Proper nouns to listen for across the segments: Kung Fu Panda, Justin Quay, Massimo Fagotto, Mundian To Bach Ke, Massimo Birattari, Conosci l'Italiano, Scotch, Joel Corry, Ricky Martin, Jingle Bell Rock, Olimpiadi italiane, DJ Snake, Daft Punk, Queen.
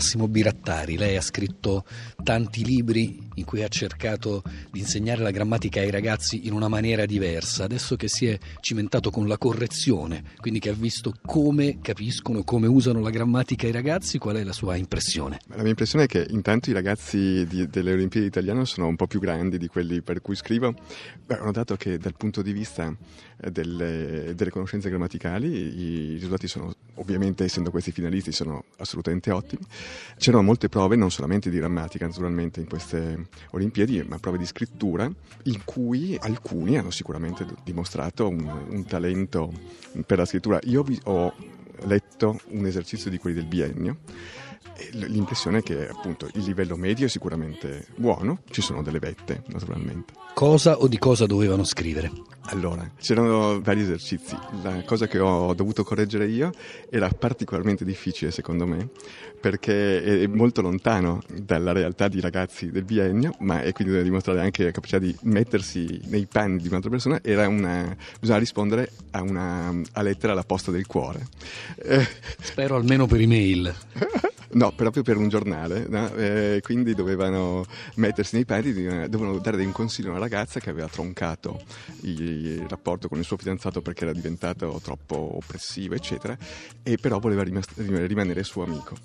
Massimo Birattari. Lei ha scritto tanti libri in cui ha cercato di insegnare la grammatica ai ragazzi in una maniera diversa. Adesso che si è cimentato con la correzione, quindi che ha visto come capiscono, come usano la grammatica i ragazzi, qual è la sua impressione? La mia impressione è che intanto i ragazzi delle Olimpiadi italiane sono un po' più grandi di quelli per cui scrivo. Beh, ho notato che dal punto di vista delle conoscenze grammaticali i risultati sono, ovviamente essendo questi finalisti, sono assolutamente ottimi. C'erano molte prove, non solamente di grammatica naturalmente in queste Olimpiadi, ma prove di scrittura in cui alcuni hanno sicuramente dimostrato un talento per la scrittura. Io ho letto un esercizio di quelli del biennio. L'impressione è che appunto il livello medio è sicuramente buono, ci sono delle vette naturalmente. Cosa o di cosa dovevano scrivere? Allora, c'erano vari esercizi. La cosa che ho dovuto correggere io era particolarmente difficile secondo me, perché è molto lontano dalla realtà di ragazzi del biennio, ma e quindi deve dimostrare anche la capacità di mettersi nei panni di un'altra persona. Bisogna rispondere a a lettera alla posta del cuore. Spero almeno per email. No, proprio per un giornale, no? Quindi dovevano mettersi nei panni, dovevano dare un consiglio a una ragazza che aveva troncato il rapporto con il suo fidanzato perché era diventato troppo oppressivo, eccetera, e però voleva rimanere suo amico.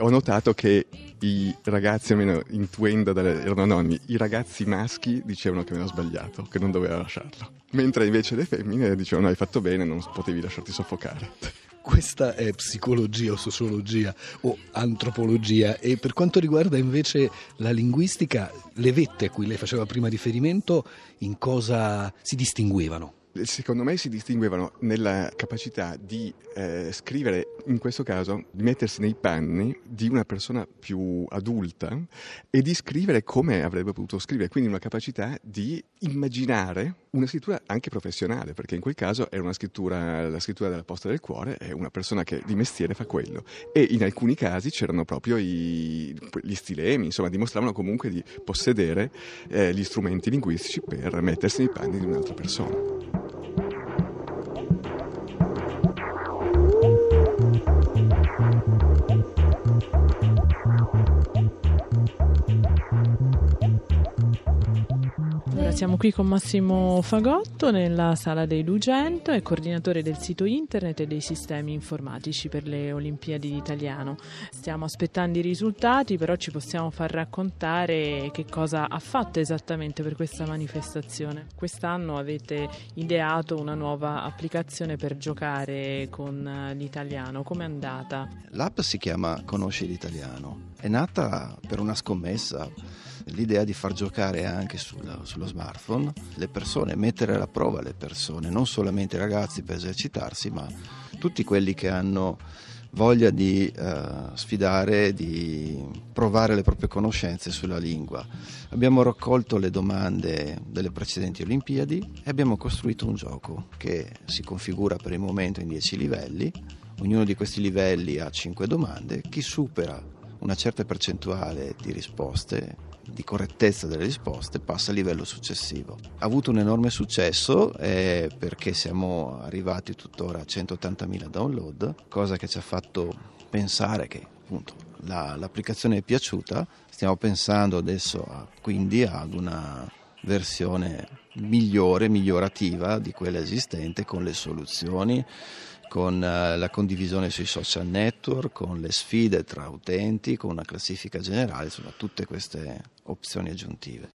Ho notato che i ragazzi, almeno intuendo, erano anonimi, i ragazzi maschi dicevano che avevano sbagliato, che non doveva lasciarlo, mentre invece le femmine dicevano: hai fatto bene, non potevi lasciarti soffocare. Questa è psicologia o sociologia o antropologia. E per quanto riguarda invece la linguistica, le vette a cui lei faceva prima riferimento, in cosa si distinguevano? Secondo me si distinguevano nella capacità di scrivere, in questo caso, di mettersi nei panni di una persona più adulta e di scrivere come avrebbe potuto scrivere, quindi una capacità di immaginare una scrittura anche professionale, perché in quel caso era una scrittura, la scrittura della posta del cuore, è una persona che di mestiere fa quello, e in alcuni casi c'erano proprio gli stilemi, insomma dimostravano comunque di possedere gli strumenti linguistici per mettersi nei panni di un'altra persona. Siamo qui con Massimo Fagotto nella sala dei Lugento, è coordinatore del sito internet e dei sistemi informatici per le Olimpiadi italiane. Stiamo aspettando i risultati, però ci possiamo far raccontare che cosa ha fatto esattamente per questa manifestazione. Quest'anno avete ideato una nuova applicazione per giocare con l'italiano. Com'è andata? L'app si chiama Conosci l'Italiano. È nata per una scommessa, l'idea di far giocare anche sullo smartphone le persone, mettere alla prova le persone, non solamente i ragazzi per esercitarsi, ma tutti quelli che hanno voglia di sfidare, di provare le proprie conoscenze sulla lingua. Abbiamo raccolto le domande delle precedenti Olimpiadi e abbiamo costruito un gioco che si configura per il momento in 10 livelli. Ognuno di questi livelli ha 5 domande. Chi supera una certa percentuale di risposte, di correttezza delle risposte, passa al livello successivo. Ha avuto un enorme successo perché siamo arrivati tuttora a 180.000 download, cosa che ci ha fatto pensare che appunto l'applicazione è piaciuta. Stiamo pensando adesso quindi ad una versione migliorativa di quella esistente, con le soluzioni, con la condivisione sui social network, con le sfide tra utenti, con una classifica generale, insomma tutte queste opzioni aggiuntive.